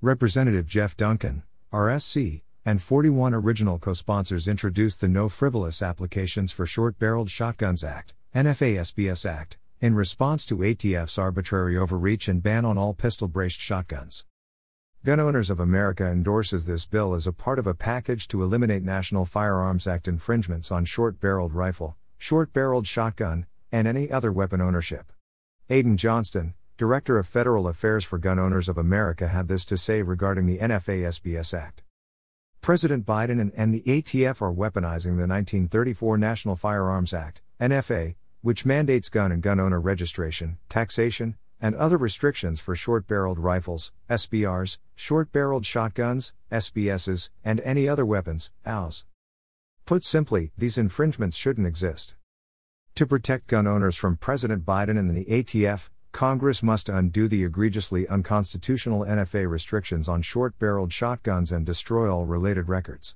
Representative Jeff Duncan, RSC, and 41 original co-sponsors introduced the No Frivolous Applications for Short-Barreled Shotguns Act, NFASBS Act, in response to ATF's arbitrary overreach and ban on all pistol-braced shotguns. Gun Owners of America endorses this bill as a part of a package to eliminate National Firearms Act infringements on short-barreled rifle, short-barreled shotgun, and any other weapon ownership. Aiden Johnston, Director of Federal Affairs for Gun Owners of America, had this to say regarding the NFASBS Act. President Biden and the ATF are weaponizing the 1934 National Firearms Act, NFA, which mandates gun and gun owner registration, taxation, and other restrictions for short-barreled rifles, SBRs, short-barreled shotguns, SBSs, and any other weapons, AWs. Put simply, these infringements shouldn't exist. To protect gun owners from President Biden and the ATF, Congress must undo the egregiously unconstitutional NFA restrictions on short-barreled shotguns and destroy all related records.